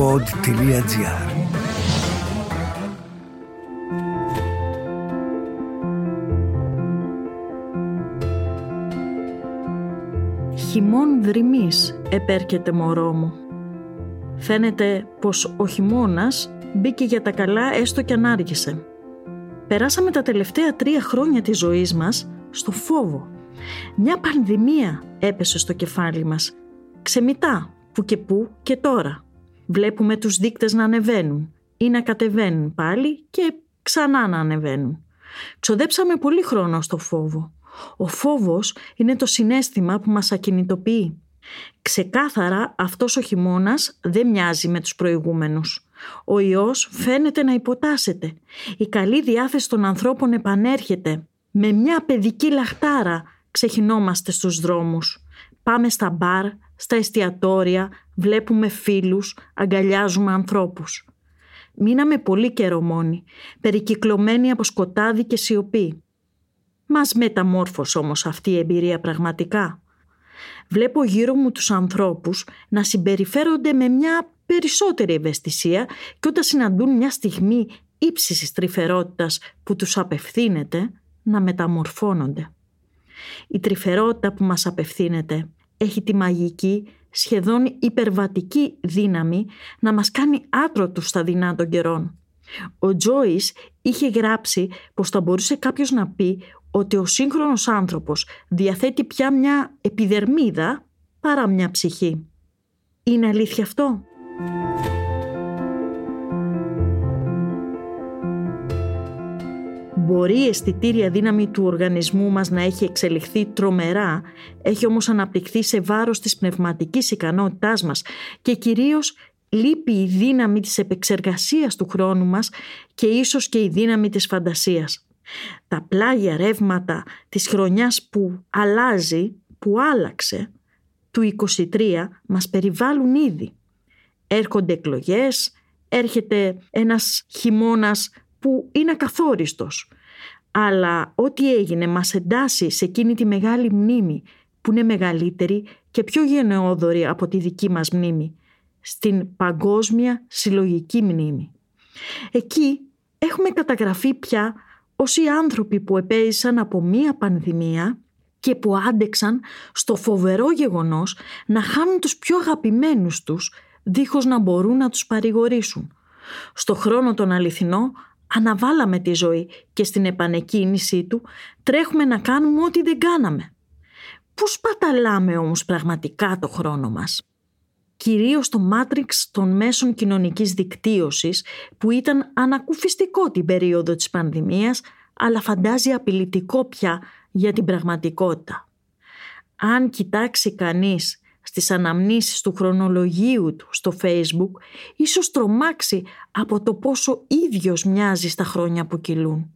pod.gr. Χειμών δρυμής επέρχεται μωρό μου. Φαίνεται πως ο χειμώνας μπήκε για τα καλά έστω κι αν άργησε. Περάσαμε τα τελευταία 3 χρόνια της ζωής μας στο φόβο. Μια πανδημία έπεσε στο κεφάλι μας. Ξεμητά, που και που και τώρα. Βλέπουμε τους δείκτες να ανεβαίνουν ή να κατεβαίνουν πάλι και ξανά να ανεβαίνουν. Ξοδέψαμε πολύ χρόνο στο φόβο. Ο φόβος είναι το συναίσθημα που μας ακινητοποιεί. Ξεκάθαρα αυτός ο χειμώνας δεν μοιάζει με τους προηγούμενους. Ο ιός φαίνεται να υποτάσσεται. Η καλή διάθεση των ανθρώπων επανέρχεται. Με μια παιδική λαχτάρα ξεχυνόμαστε στους δρόμους. Πάμε στα μπαρ, στα εστιατόρια, βλέπουμε φίλους, αγκαλιάζουμε ανθρώπους. Μείναμε πολύ καιρό μόνοι, περικυκλωμένοι από σκοτάδι και σιωπή. Μας μεταμόρφωσε όμως αυτή η εμπειρία πραγματικά. Βλέπω γύρω μου τους ανθρώπους να συμπεριφέρονται με μια περισσότερη ευαισθησία και όταν συναντούν μια στιγμή ύψης τρυφερότητας που τους απευθύνεται, να μεταμορφώνονται. Η τρυφερότητα που μας απευθύνεται έχει τη μαγική, σχεδόν υπερβατική δύναμη να μας κάνει άτρωτους στα δεινά των καιρών. Ο Τζόις είχε γράψει πως θα μπορούσε κάποιος να πει ότι ο σύγχρονος άνθρωπος διαθέτει πια μια επιδερμίδα παρά μια ψυχή. Είναι αλήθεια αυτό? Μπορεί η αισθητήρια δύναμη του οργανισμού μας να έχει εξελιχθεί τρομερά, έχει όμως αναπτυχθεί σε βάρος της πνευματικής ικανότητάς μας και κυρίως λείπει η δύναμη της επεξεργασίας του χρόνου μας και ίσως και η δύναμη της φαντασίας. Τα πλάγια ρεύματα της χρονιάς που αλλάζει, που άλλαξε, του 23 μας περιβάλλουν ήδη. Έρχονται εκλογές, έρχεται ένας χειμώνας που είναι ακαθόριστος. Αλλά ό,τι έγινε μας εντάσσει σε εκείνη τη μεγάλη μνήμη που είναι μεγαλύτερη και πιο γενναιόδορη από τη δική μας μνήμη, στην παγκόσμια συλλογική μνήμη. Εκεί έχουμε καταγραφεί πια ως οι άνθρωποι που επέζησαν από μία πανδημία και που άντεξαν στο φοβερό γεγονός να χάνουν τους πιο αγαπημένους τους δίχως να μπορούν να τους παρηγορήσουν. Στο χρόνο τον αληθινό αναβάλαμε τη ζωή και στην επανεκκίνησή του τρέχουμε να κάνουμε ό,τι δεν κάναμε. Πού σπαταλάμε όμως πραγματικά το χρόνο μας? Κυρίως το μάτριξ των μέσων κοινωνικής δικτύωσης που ήταν ανακουφιστικό την περίοδο της πανδημίας αλλά φαντάζει απειλητικό πια για την πραγματικότητα. Αν κοιτάξει κανείς στις αναμνήσεις του χρονολογίου του στο Facebook, ίσως τρομάξει από το πόσο ίδιος μοιάζει στα χρόνια που κυλούν.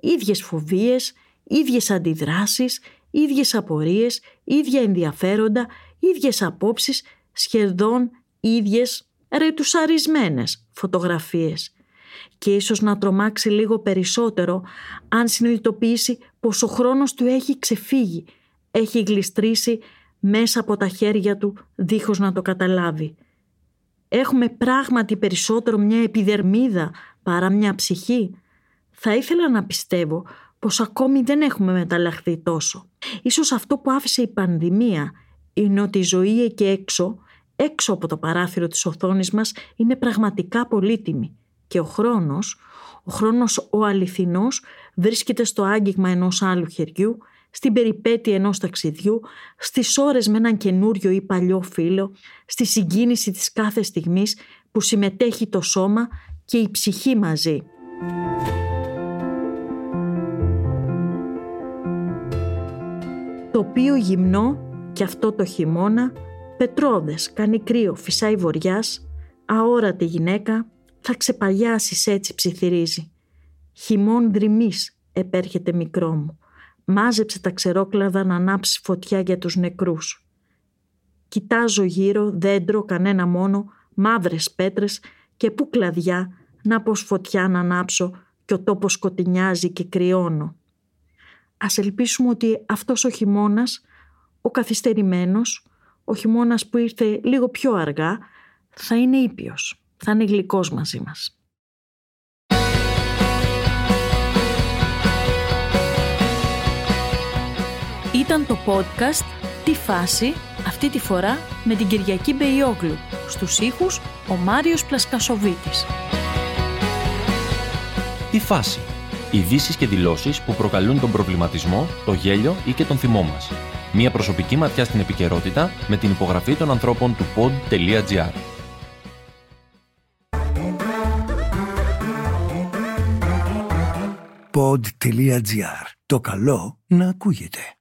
Ίδιες φοβίες, ίδιες αντιδράσεις, ίδιες απορίες, ίδια ενδιαφέροντα, ίδιες απόψεις, σχεδόν ίδιες ρετουσαρισμένες φωτογραφίες. Και ίσως να τρομάξει λίγο περισσότερο αν συνειδητοποιήσει πως ο χρόνος του έχει ξεφύγει, έχει γλιστρήσει μέσα από τα χέρια του δίχως να το καταλάβει. Έχουμε πράγματι περισσότερο μια επιδερμίδα παρά μια ψυχή. Θα ήθελα να πιστεύω πως ακόμη δεν έχουμε μεταλλαχθεί τόσο. Ίσως αυτό που άφησε η πανδημία είναι ότι η ζωή εκεί έξω από το παράθυρο της οθόνης μας είναι πραγματικά πολύτιμη και ο χρόνος ο αληθινός βρίσκεται στο άγγιγμα ενός άλλου χεριού, στην περιπέτεια ενός ταξιδιού, στις ώρες με έναν καινούριο ή παλιό φίλο, στη συγκίνηση της κάθε στιγμής που συμμετέχει το σώμα και η ψυχή μαζί. Τοπίο γυμνό και αυτό το χειμώνα, πετρώδες, κάνει κρύο, φυσάει βοριάς, αόρατη γυναίκα, θα ξεπαγιάσεις έτσι ψιθυρίζει. Χειμών δρυμής επέρχεται μικρό μου. Μάζεψε τα ξερόκλαδα να ανάψει φωτιά για τους νεκρούς. Κοιτάζω γύρω, δέντρο, κανένα μόνο, μαύρες πέτρες και πού κλαδιά, να πως φωτιά να ανάψω και ο τόπος σκοτεινιάζει και κρυώνω. Ας ελπίσουμε ότι αυτός ο χειμώνας, ο καθυστερημένος, ο χειμώνας που ήρθε λίγο πιο αργά, θα είναι ήπιος, θα είναι γλυκός μαζί μας. Ήταν το podcast «Τη φάση», αυτή τη φορά με την Κυριακή Μπεϊόγλου, στους ήχους ο Μάριος Πλασκασοβίτης. «Τη φάση», ειδήσεις και δηλώσεις που προκαλούν τον προβληματισμό, το γέλιο ή και τον θυμό μας. Μια προσωπική ματιά στην επικαιρότητα με την υπογραφή των ανθρώπων του pod.gr. pod.gr. Το καλό να ακούγεται.